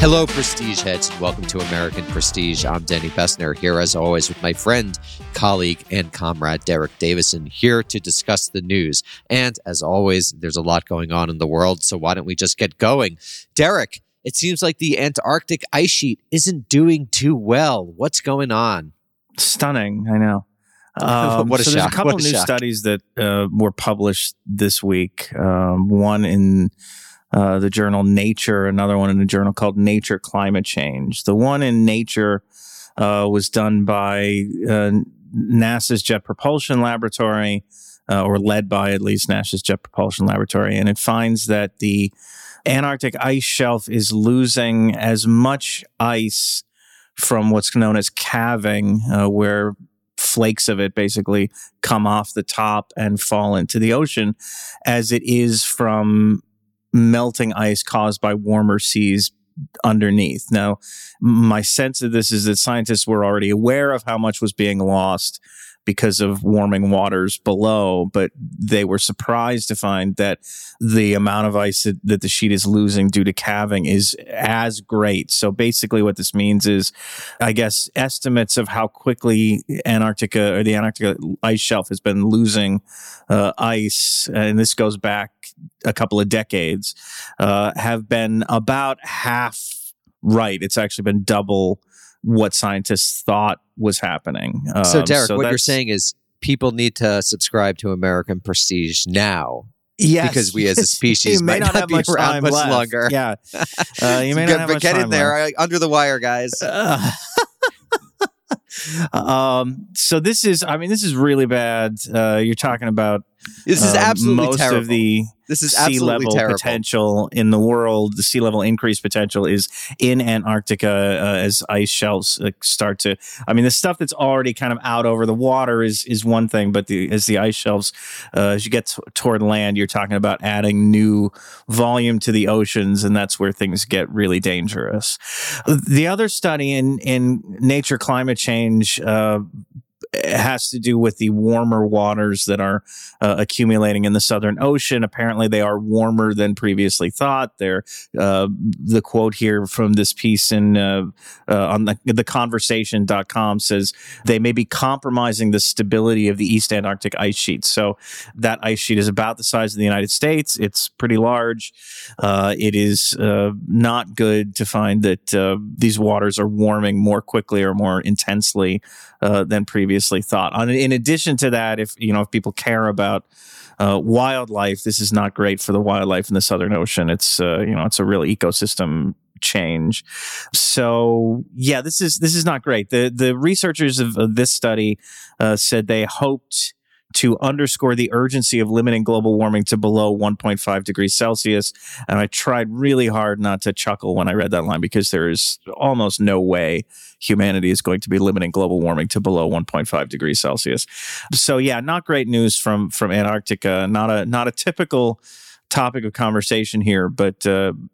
Hello, Prestige Heads, and welcome to American Prestige. I'm Danny Bessner, here as always with my friend, colleague, and comrade Derek Davison, here to discuss the news. And as always, there's a lot going on in the world, so why don't we just get going? Derek, it seems like the Antarctic ice sheet isn't doing too well. What's going on? Stunning, I know. What a shock. So there's a couple of new studies that were published this week, one in the journal Nature, another one in a journal called Nature Climate Change. The one in Nature was done by NASA's Jet Propulsion Laboratory, or led by at least NASA's Jet Propulsion Laboratory, and it finds that the Antarctic ice shelf is losing as much ice from what's known as calving, where flakes of it basically come off the top and fall into the ocean, as it is from melting ice caused by warmer seas underneath. Now, my sense of this is that scientists were already aware of how much was being lost because of warming waters below, but they were surprised to find that the amount of ice that the sheet is losing due to calving is as great. So basically what this means is, I guess, estimates of how quickly Antarctica or the Antarctic ice shelf has been losing ice, and this goes back a couple of decades, have been about half right. It's actually been double what scientists thought was happening. So Derek, what you're saying is people need to subscribe to American Prestige now. Yes. Because we as a species may not have much around much left. Longer. Yeah. You may not have much time. Get in there, under the wire, guys. So this is really bad. You're talking about this is absolutely most terrible. Of the this is sea level terrible. Potential in the world. The sea level increase potential is in Antarctica as ice shelves start to. I mean, the stuff that's already kind of out over the water is one thing, but as the ice shelves as you get toward land, you're talking about adding new volume to the oceans, and that's where things get really dangerous. The other study in Nature Climate Change. It has to do with the warmer waters that are accumulating in the Southern Ocean. Apparently, they are warmer than previously thought. They're, the quote here from this piece on the conversation.com says, they may be compromising the stability of the East Antarctic ice sheet. So that ice sheet is about the size of the United States. It's pretty large. It is not good to find that these waters are warming more quickly or more intensely than previously thought. In addition to that, if people care about wildlife, this is not great for the wildlife in the Southern Ocean. It's it's a real ecosystem change. So yeah, this is not great. The researchers of this study said they hoped to underscore the urgency of limiting global warming to below 1.5 degrees Celsius. And I tried really hard not to chuckle when I read that line, because there is almost no way humanity is going to be limiting global warming to below 1.5 degrees Celsius. So yeah, not great news from Antarctica. Not a typical topic of conversation here, but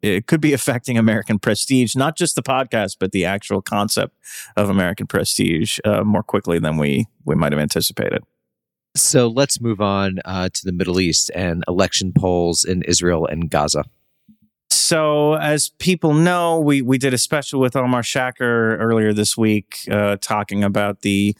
it could be affecting American Prestige, not just the podcast, but the actual concept of American Prestige more quickly than we might have anticipated. So let's move on to the Middle East and election polls in Israel and Gaza. So as people know, we did a special with Omar Shakir earlier this week talking about the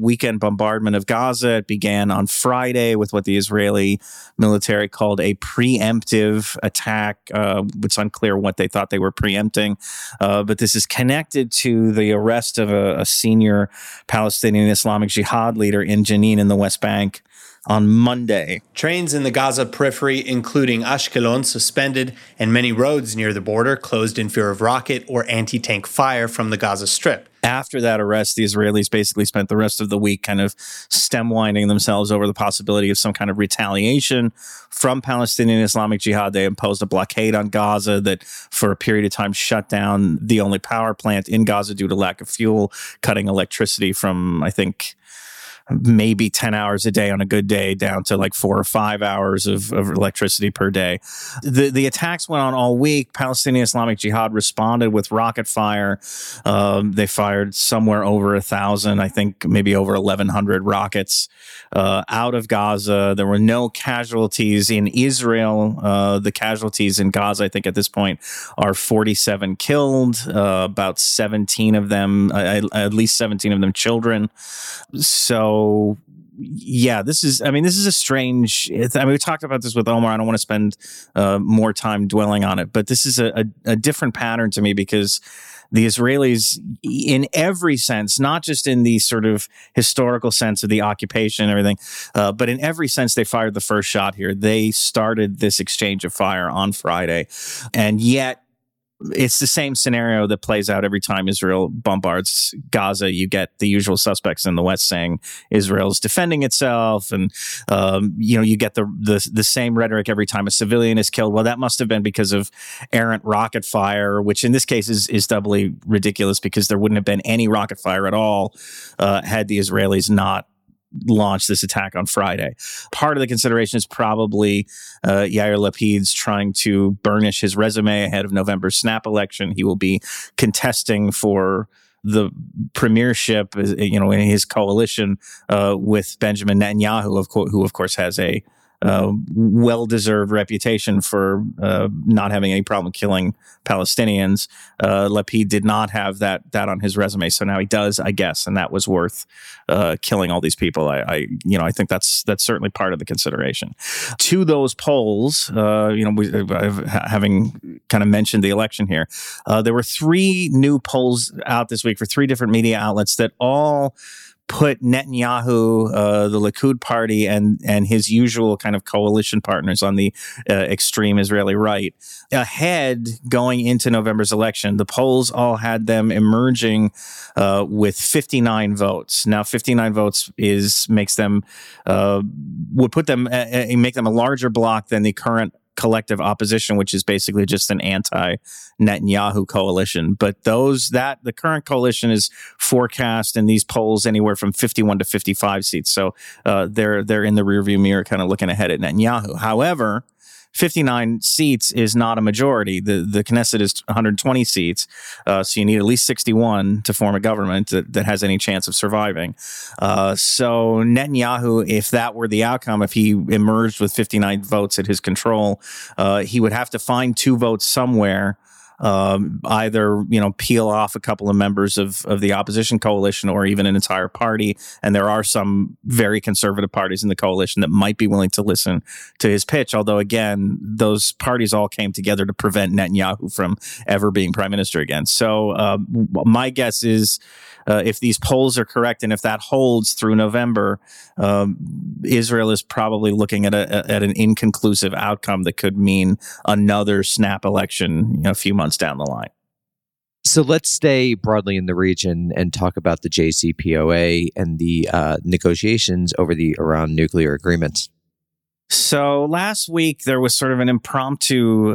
weekend bombardment of Gaza. It began on Friday with what the Israeli military called a preemptive attack. It's unclear what they thought they were preempting, but this is connected to the arrest of a senior Palestinian Islamic Jihad leader in Jenin in the West Bank on Monday. Trains in the Gaza periphery, including Ashkelon, suspended, and many roads near the border closed in fear of rocket or anti-tank fire from the Gaza Strip. After that arrest, the Israelis basically spent the rest of the week kind of stem-winding themselves over the possibility of some kind of retaliation from Palestinian Islamic Jihad. They imposed a blockade on Gaza that for a period of time shut down the only power plant in Gaza due to lack of fuel, cutting electricity from, I think, maybe 10 hours a day on a good day down to like 4 or 5 hours of electricity per day. The attacks went on all week. Palestinian Islamic Jihad responded with rocket fire. They fired somewhere over 1,000, I think maybe over 1,100 rockets out of Gaza. There were no casualties in Israel. The casualties in Gaza, I think at this point, are 47 killed, about 17 of them, at least 17 of them children. So, yeah, this is a strange, we talked about this with Omar. I don't want to spend more time dwelling on it, but this is a different pattern to me, because the Israelis, in every sense, not just in the sort of historical sense of the occupation and everything, but in every sense, they fired the first shot here. They started this exchange of fire on Friday, and yet it's the same scenario that plays out every time Israel bombards Gaza. You get the usual suspects in the West saying Israel is defending itself, and you get the same rhetoric every time a civilian is killed. Well, that must have been because of errant rocket fire, which in this case is doubly ridiculous, because there wouldn't have been any rocket fire at all had the Israelis not launched this attack on Friday. Part of the consideration is probably Yair Lapid's trying to burnish his resume ahead of November's snap election. He will be contesting for the premiership, in his coalition with Benjamin Netanyahu, who of course has a well-deserved reputation for not having any problem killing Palestinians. Lapid did not have that on his resume, so now he does, I guess, and that was worth killing all these people. I think that's certainly part of the consideration. To those polls, having kind of mentioned the election here, there were 3 new polls out this week for 3 different media outlets that all put Netanyahu, the Likud party, and his usual kind of coalition partners on the extreme Israeli right ahead going into November's election. The polls all had them emerging with 59 votes. Now, 59 votes make them a larger block than the current collective opposition, which is basically just an anti-Netanyahu coalition. But the current coalition is forecast in these polls anywhere from 51 to 55 seats. So they're in the rearview mirror kind of looking ahead at Netanyahu. However, 59 seats is not a majority. The Knesset is 120 seats, so you need at least 61 to form a government that has any chance of surviving. So Netanyahu, if that were the outcome, if he emerged with 59 votes at his control, he would have to find 2 votes somewhere. Either peel off a couple of members of the opposition coalition or even an entire party, and there are some very conservative parties in the coalition that might be willing to listen to his pitch, although again those parties all came together to prevent Netanyahu from ever being prime minister again. So my guess is if these polls are correct and if that holds through November, Israel is probably looking at an inconclusive outcome that could mean another snap election a few months down the line. So let's stay broadly in the region and talk about the JCPOA and the negotiations over the Iran nuclear agreement. So last week, there was sort of an impromptu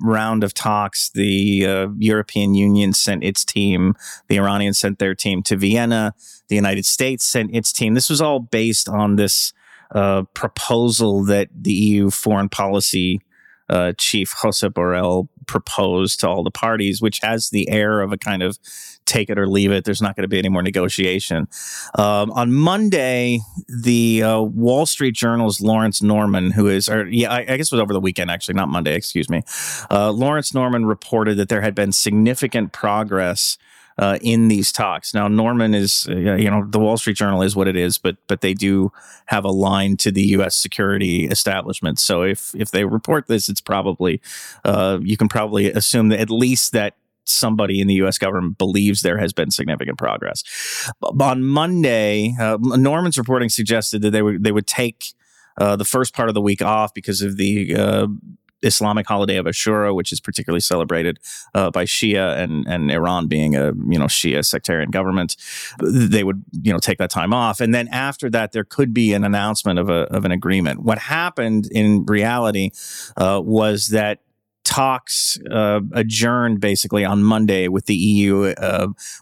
round of talks. The European Union sent its team. The Iranians sent their team to Vienna. The United States sent its team. This was all based on this proposal that the EU Foreign Policy Chief Josep Borrell proposed to all the parties, which has the air of a kind of take it or leave it. There's not going to be any more negotiation. On Monday, the Wall Street Journal's Lawrence Norman, I guess it was over the weekend, actually, not Monday, excuse me. Lawrence Norman reported that there had been significant progress in these talks. Now, Norman is, the Wall Street Journal is what it is, but they do have a line to the U.S. security establishment. So if they report this, it's probably, you can probably assume that at least that somebody in the U.S. government believes there has been significant progress. On Monday, Norman's reporting suggested that they would take the first part of the week off because of the Islamic holiday of Ashura, which is particularly celebrated by Shia and Iran being a Shia sectarian government. They would take that time off, and then after that there could be an announcement of an agreement. What happened in reality was that talks adjourned basically on Monday, with the EU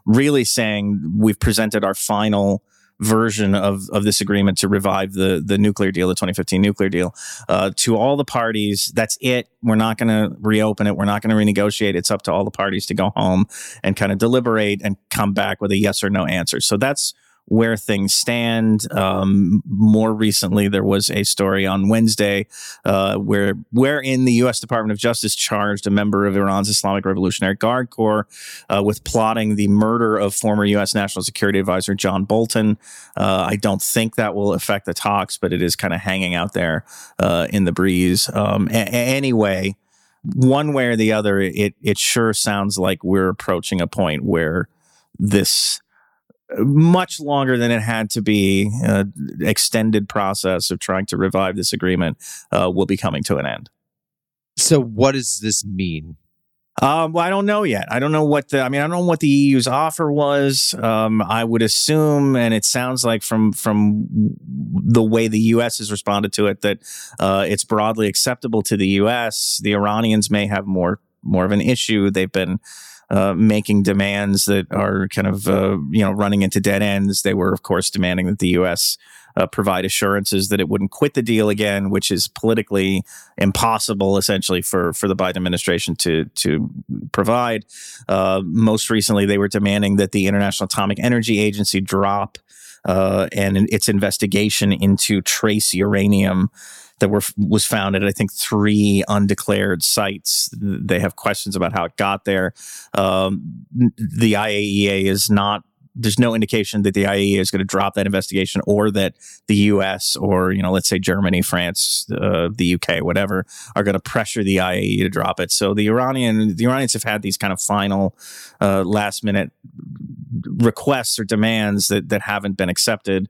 really saying we've presented our final version of this agreement to revive the nuclear deal, the 2015 nuclear deal, to all the parties. That's it. We're not going to reopen it. We're not going to renegotiate. It's up to all the parties to go home and kind of deliberate and come back with a yes or no answer. So that's where things stand. More recently, there was a story on Wednesday wherein the U.S. Department of Justice charged a member of Iran's Islamic Revolutionary Guard Corps with plotting the murder of former U.S. National Security Advisor John Bolton. I don't think that will affect the talks, but it is kind of hanging out there in the breeze. Anyway, one way or the other, it sure sounds like we're approaching a point where this much longer than it had to be, extended process of trying to revive this agreement will be coming to an end. So what does this mean? Well, I don't know yet. I don't know what the EU's offer was. I would assume, and it sounds like from the way the U.S. has responded to it, that it's broadly acceptable to the U.S. The Iranians may have more of an issue. They've been making demands that are kind of, running into dead ends. They were, of course, demanding that the U.S. provide assurances that it wouldn't quit the deal again, which is politically impossible, essentially, for the Biden administration to provide. Most recently, they were demanding that the International Atomic Energy Agency drop and its investigation into trace uranium that was found at, I think, 3 undeclared sites. They have questions about how it got there. The IAEA is not. There's no indication that the IAEA is going to drop that investigation, or that the U.S. or, let's say Germany, France, the U.K., whatever, are going to pressure the IAEA to drop it. So the Iranians have had these kind of final, last-minute requests or demands that haven't been accepted.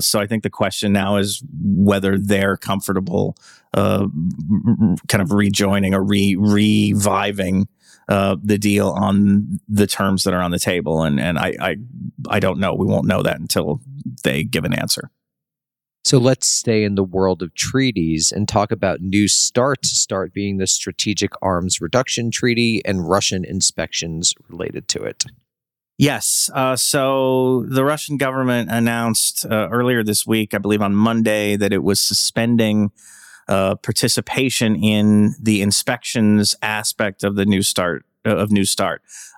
So I think the question now is whether they're comfortable kind of rejoining or reviving the deal on the terms that are on the table. And I don't know. We won't know that until they give an answer. So let's stay in the world of treaties and talk about New START, START being the Strategic Arms Reduction Treaty and Russian inspections related to it. Yes. So the Russian government announced earlier this week, I believe on Monday, that it was suspending participation in the inspections aspect of the New START.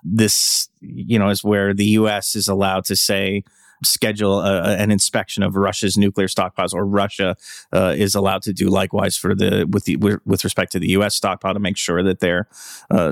This, is where the U.S. is allowed to say schedule an inspection of Russia's nuclear stockpiles, or Russia is allowed to do likewise with respect to the U.S. stockpile, to make sure that they're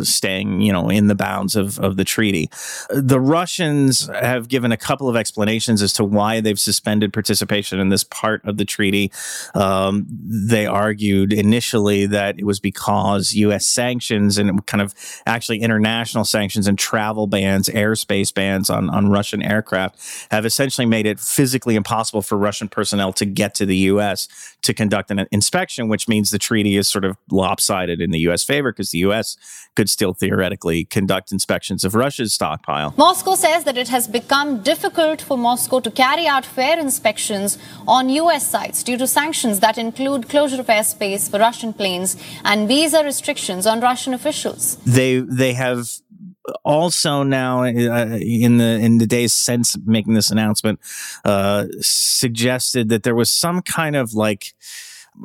staying, in the bounds of the treaty. The Russians have given a couple of explanations as to why they've suspended participation in this part of the treaty. They argued initially that it was because U.S. sanctions and kind of actually international sanctions and travel bans, airspace bans on Russian aircraft have essentially made it physically impossible for Russian personnel to get to the U.S. to conduct an inspection, which means the treaty is sort of lopsided in the U.S. favor, because the U.S. could still theoretically conduct inspections of Russia's stockpile. Moscow says that it has become difficult for Moscow to carry out fair inspections on U.S. sites due to sanctions that include closure of airspace for Russian planes and visa restrictions on Russian officials. They have also now, in the days since making this announcement, suggested that there was some kind of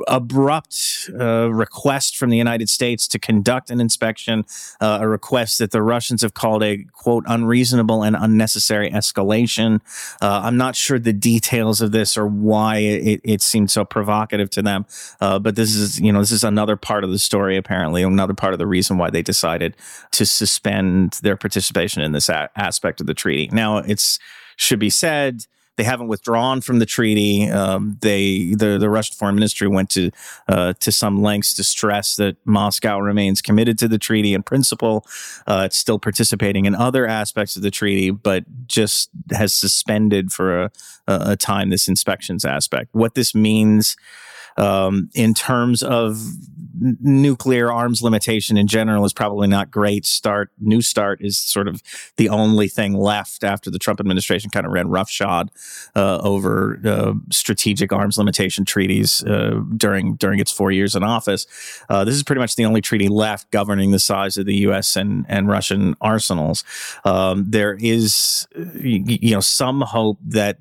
abrupt request from the United States to conduct an inspection, a request that the Russians have called a, quote, unreasonable and unnecessary escalation. I'm not sure the details of this or why it seemed so provocative to them, but this is another part of the story, apparently, another part of the reason why they decided to suspend their participation in this aspect of the treaty. Now, it should be said, they haven't withdrawn from the treaty. The Russian Foreign Ministry went to some lengths to stress that Moscow remains committed to the treaty in principle. It's still participating in other aspects of the treaty, but just has suspended for a time this inspections aspect. What this means in terms of nuclear arms limitation in general is probably not great. New START is sort of the only thing left after the Trump administration kind of ran roughshod over strategic arms limitation treaties during its 4 years in office. This is pretty much the only treaty left governing the size of the U.S. and Russian arsenals. There is some hope that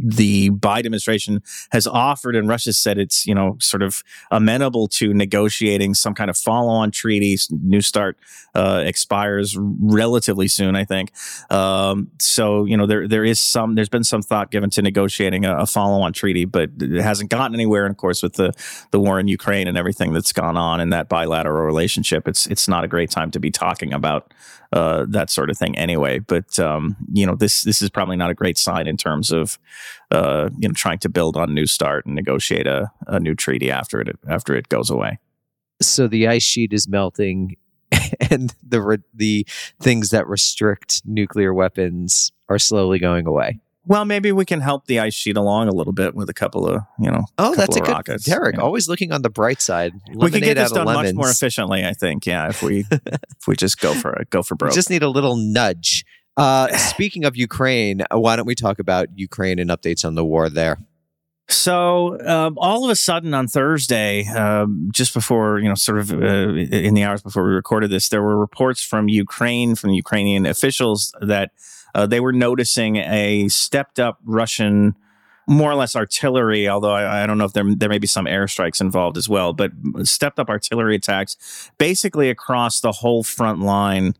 the Biden administration has offered, and Russia said it's, you know, sort of amenable to negotiating some kind of follow-on treaty. New START expires relatively soon, I think. So, you know, there's been some thought given to negotiating a follow-on treaty, but it hasn't gotten anywhere. And of course, with the war in Ukraine and everything that's gone on in that bilateral relationship, it's not a great time to be talking about that sort of thing anyway. But, you know, this is probably not a great sign in terms of, you know, trying to build on New START and negotiate a new treaty after it goes away. So the ice sheet is melting, and the things that restrict nuclear weapons are slowly going away. Well, maybe we can help the ice sheet along a little bit with a couple of, you know, rockets. Derek, you know, always looking on the bright side. We can get this done much more efficiently, I think. Yeah, if we just go for broke. We just need a little nudge. Speaking of Ukraine, why don't we talk about Ukraine and updates on the war there? So all of a sudden on Thursday, just before, you know, sort of in the hours before we recorded this, there were reports from Ukraine, from Ukrainian officials that they were noticing a stepped up Russian, more or less artillery, although I don't know if there may be some airstrikes involved as well, but stepped up artillery attacks basically across the whole front line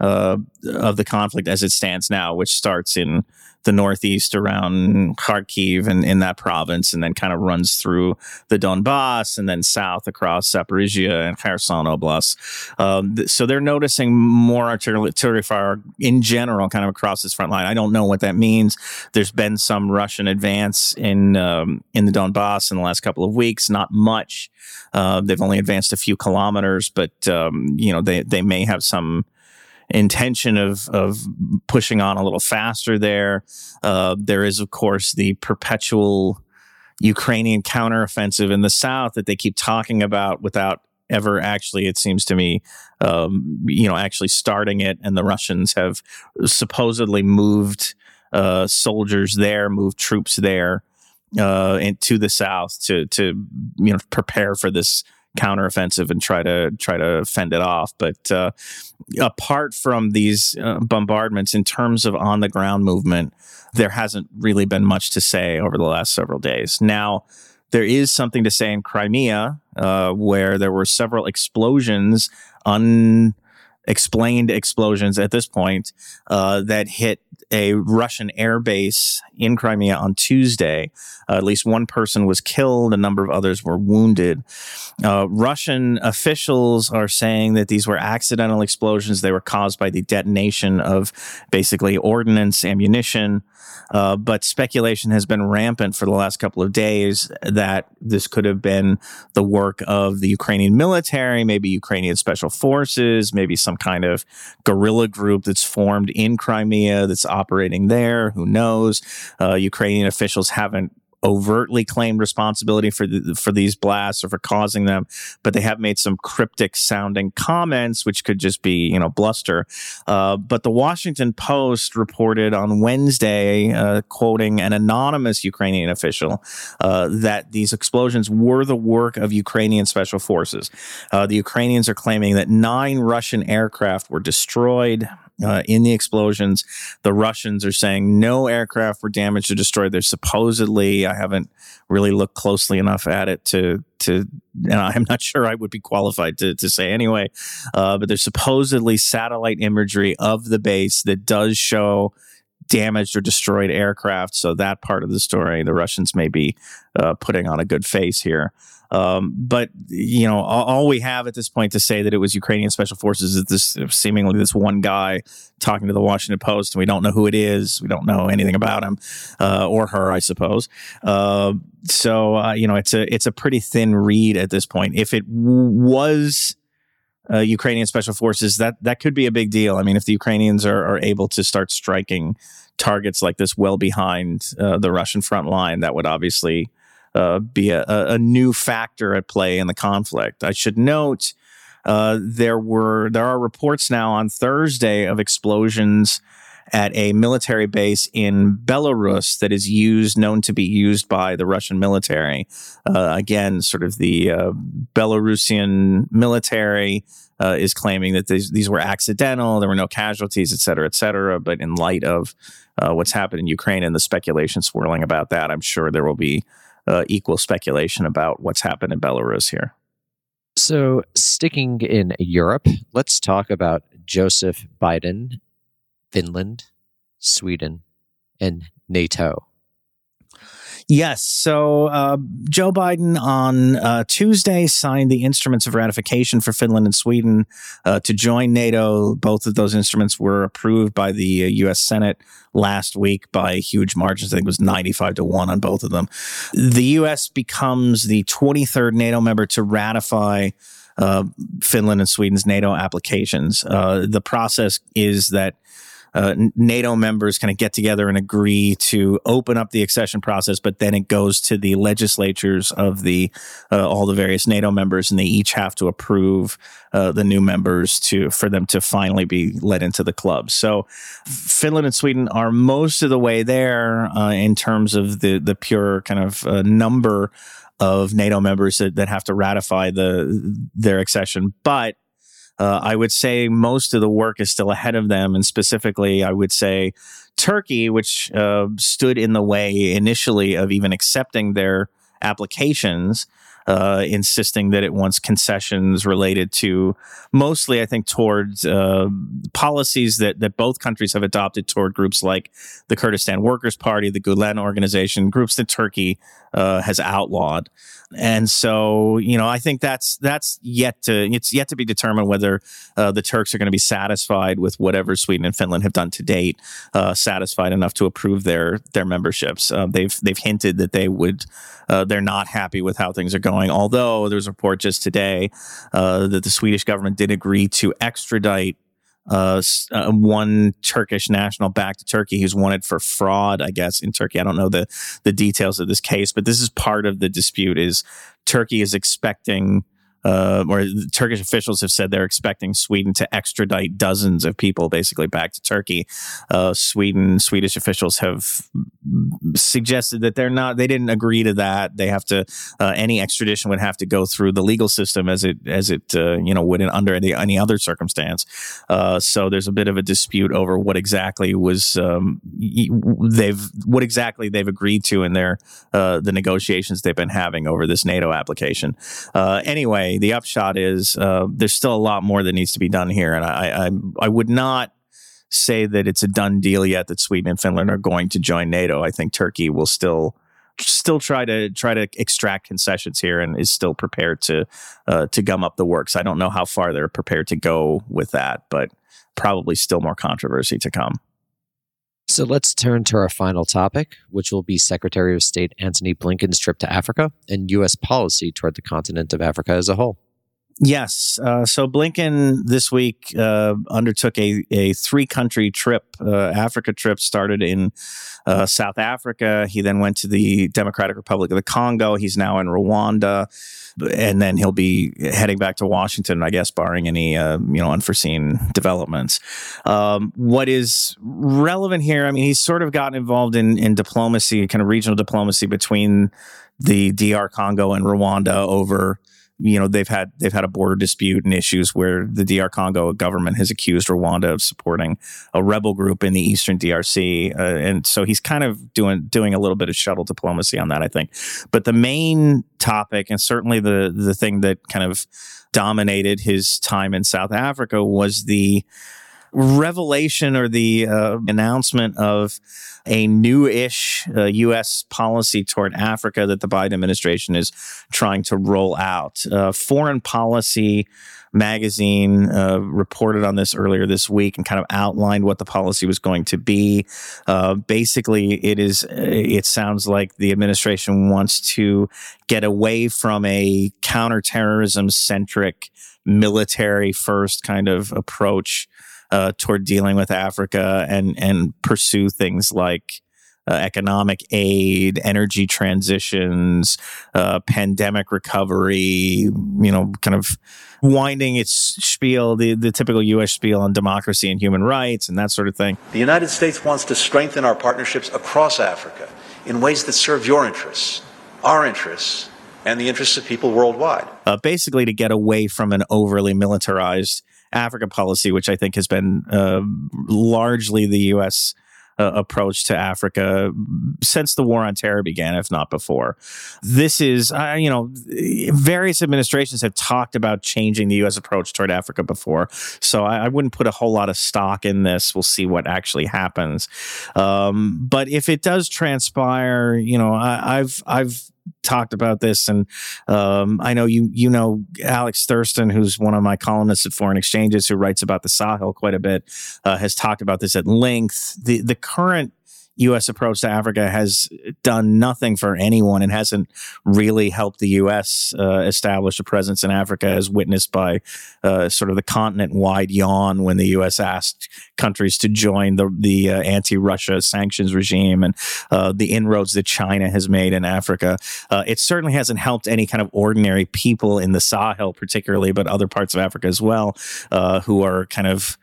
of the conflict as it stands now, which starts in the northeast around Kharkiv and in that province, and then kind of runs through the Donbass and then south across Zaporizhia and Kherson Oblast. So they're noticing more artillery fire in general, kind of across this front line. I don't know what that means. There's been some Russian advance in the Donbass in the last couple of weeks, not much. They've only advanced a few kilometers, but you know, they may have some intention of pushing on a little faster there. There is, of course, the perpetual Ukrainian counteroffensive in the south that they keep talking about without ever actually, it seems to me, you know, actually starting it. And the Russians have supposedly moved soldiers there, moved troops there into the south to you know, prepare for this counteroffensive and try to fend it off. But apart from these bombardments, in terms of on the ground movement, there hasn't really been much to say over the last several days. Now, there is something to say in Crimea, where there were several explosions, unexplained explosions at this point, that hit a Russian airbase in Crimea on Tuesday. At least one person was killed. A number of others were wounded. Russian officials are saying that these were accidental explosions. They were caused by the detonation of basically ordnance, ammunition. But speculation has been rampant for the last couple of days that this could have been the work of the Ukrainian military, maybe Ukrainian special forces, maybe some kind of guerrilla group that's formed in Crimea that's operating there. Who knows? Ukrainian officials haven't overtly claimed responsibility for these blasts or for causing them, but they have made some cryptic sounding comments, which could just be, you know, bluster. But the Washington Post reported on Wednesday, quoting an anonymous Ukrainian official, that these explosions were the work of Ukrainian special forces. The Ukrainians are claiming that 9 Russian aircraft were destroyed in the explosions. The Russians are saying no aircraft were damaged or destroyed. They're supposedly, I haven't really looked closely enough at it to and I'm not sure I would be qualified to say anyway, but there's supposedly satellite imagery of the base that does show damaged or destroyed aircraft. So that part of the story, the Russians may be putting on a good face here. But, you know, all we have at this point to say that it was Ukrainian special forces is this seemingly this one guy talking to the Washington Post, and we don't know who it is. We don't know anything about him or her, I suppose. So, you know, it's a pretty thin read at this point. If it was Ukrainian special forces, that could be a big deal. I mean, if the Ukrainians are able to start striking targets like this well behind the Russian front line, that would obviously be a new factor at play in the conflict. I should note there are reports now on Thursday of explosions at a military base in Belarus that is known to be used by the Russian military. Again, sort of the Belarusian military is claiming that these were accidental, there were no casualties, et cetera, but in light of what's happened in Ukraine and the speculation swirling about that. I'm sure there will be equal speculation about what's happened in Belarus here. So sticking in Europe, let's talk about Joseph Biden, Finland, Sweden, and NATO. Yes. So Joe Biden on Tuesday signed the instruments of ratification for Finland and Sweden to join NATO. Both of those instruments were approved by the U.S. Senate last week by huge margins. I think it was 95-1 on both of them. The U.S. becomes the 23rd NATO member to ratify Finland and Sweden's NATO applications. The process is that NATO members kind of get together and agree to open up the accession process, but then it goes to the legislatures of the all the various NATO members, and they each have to approve the new members for them to finally be let into the club. So Finland and Sweden are most of the way there in terms of the pure kind of number of NATO members that have to ratify their accession, but I would say most of the work is still ahead of them, and specifically, I would say Turkey, which stood in the way initially of even accepting their applications, insisting that it wants concessions related to mostly, I think, towards policies that both countries have adopted toward groups like the Kurdistan Workers' Party, the Gulen Organization, groups that Turkey has outlawed. And so, you know, I think it's yet to be determined whether the Turks are going to be satisfied with whatever Sweden and Finland have done to date, satisfied enough to approve their memberships. They've hinted that they would. They're not happy with how things are going. Although there's a report just today that the Swedish government did agree to extradite one Turkish national back to Turkey who's wanted for fraud, I guess, in Turkey. I don't know the details of this case, but this is part of the dispute. Is Turkey is expecting, or Turkish officials have said they're expecting Sweden to extradite dozens of people basically back to Turkey. Swedish officials have suggested that they didn't agree to that. They have to, any extradition would have to go through the legal system as it wouldn't under any other circumstance. So there's a bit of a dispute over what exactly was, they've agreed to in their, the negotiations they've been having over this NATO application. Anyway, the upshot is, there's still a lot more that needs to be done here. And I would not say that it's a done deal yet that Sweden and Finland are going to join NATO. I think Turkey will still try to extract concessions here and is still prepared to gum up the works. I don't know how far they're prepared to go with that, but probably still more controversy to come. So let's turn to our final topic, which will be Secretary of State Antony Blinken's trip to Africa and U.S. policy toward the continent of Africa as a whole. Yes. So Blinken this week undertook a three-country trip, Africa trip, started in South Africa. He then went to the Democratic Republic of the Congo. He's now in Rwanda. And then he'll be heading back to Washington, I guess, barring any unforeseen developments. What is relevant here, I mean, he's sort of gotten involved in diplomacy, kind of regional diplomacy between the DR Congo and Rwanda over... You know, they've had a border dispute and issues where the DR Congo government has accused Rwanda of supporting a rebel group in the eastern DRC. And so he's kind of doing a little bit of shuttle diplomacy on that, I think. But the main topic, and certainly the thing that kind of dominated his time in South Africa, was the revelation or the announcement of a new-ish U.S. policy toward Africa that the Biden administration is trying to roll out. Foreign Policy magazine reported on this earlier this week and kind of outlined what the policy was going to be. Basically, it sounds like the administration wants to get away from a counterterrorism-centric, military-first kind of approach toward dealing with Africa and pursue things like economic aid, energy transitions, pandemic recovery, kind of winding its spiel, the typical U.S. spiel on democracy and human rights and that sort of thing. The United States wants to strengthen our partnerships across Africa in ways that serve your interests, our interests, and the interests of people worldwide. Basically to get away from an overly militarized Africa policy, which I think has been largely the U.S. approach to Africa since the war on terror began, if not before. This is, various administrations have talked about changing the U.S. approach toward Africa before. So I wouldn't put a whole lot of stock in this. We'll see what actually happens. But if it does transpire, I've talked about this, and I know you know Alex Thurston, who's one of my columnists at Foreign Exchanges, who writes about the Sahel quite a bit, has talked about this at length. The current U.S. approach to Africa has done nothing for anyone and hasn't really helped the U.S. Establish a presence in Africa, as witnessed by sort of the continent-wide yawn when the U.S. asked countries to join the anti-Russia sanctions regime and the inroads that China has made in Africa. It certainly hasn't helped any kind of ordinary people in the Sahel particularly, but other parts of Africa as well, who are kind of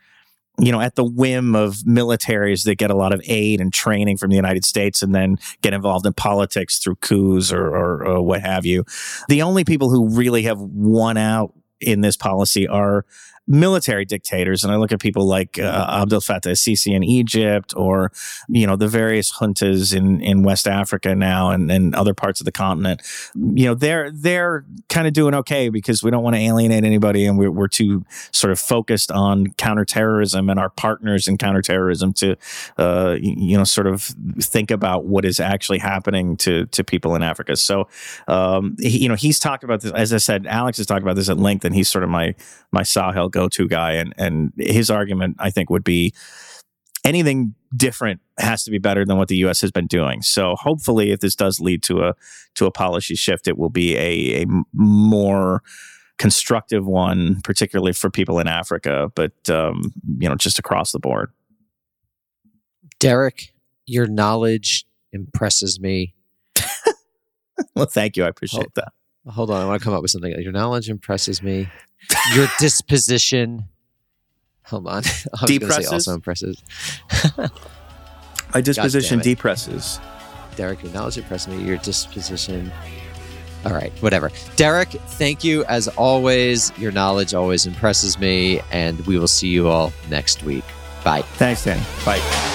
at the whim of militaries that get a lot of aid and training from the United States and then get involved in politics through coups or what have you. The only people who really have won out in this policy are military dictators. And I look at people like Abdel Fattah Sisi in Egypt, or, the various juntas in West Africa now and other parts of the continent. They're kind of doing okay because we don't want to alienate anybody, and we're too sort of focused on counterterrorism and our partners in counterterrorism to, sort of think about what is actually happening to people in Africa. So, he's talked about this. As I said, Alex has talked about this at length, and he's sort of my Sahel go-to guy, and his argument, I think, would be anything different has to be better than what the U.S. has been doing. So hopefully, if this does lead to a policy shift, it will be a more constructive one, particularly for people in Africa, but just across the board. Derek, your knowledge impresses me. Well, thank you. I appreciate that. Hold on, I want to come up with something. Your knowledge impresses me. Your disposition. Hold on. I was going to say also impresses. My disposition depresses. Derek, your knowledge impresses me. Your disposition. All right, whatever. Derek, thank you as always. Your knowledge always impresses me. And we will see you all next week. Bye. Thanks, Danny. Bye.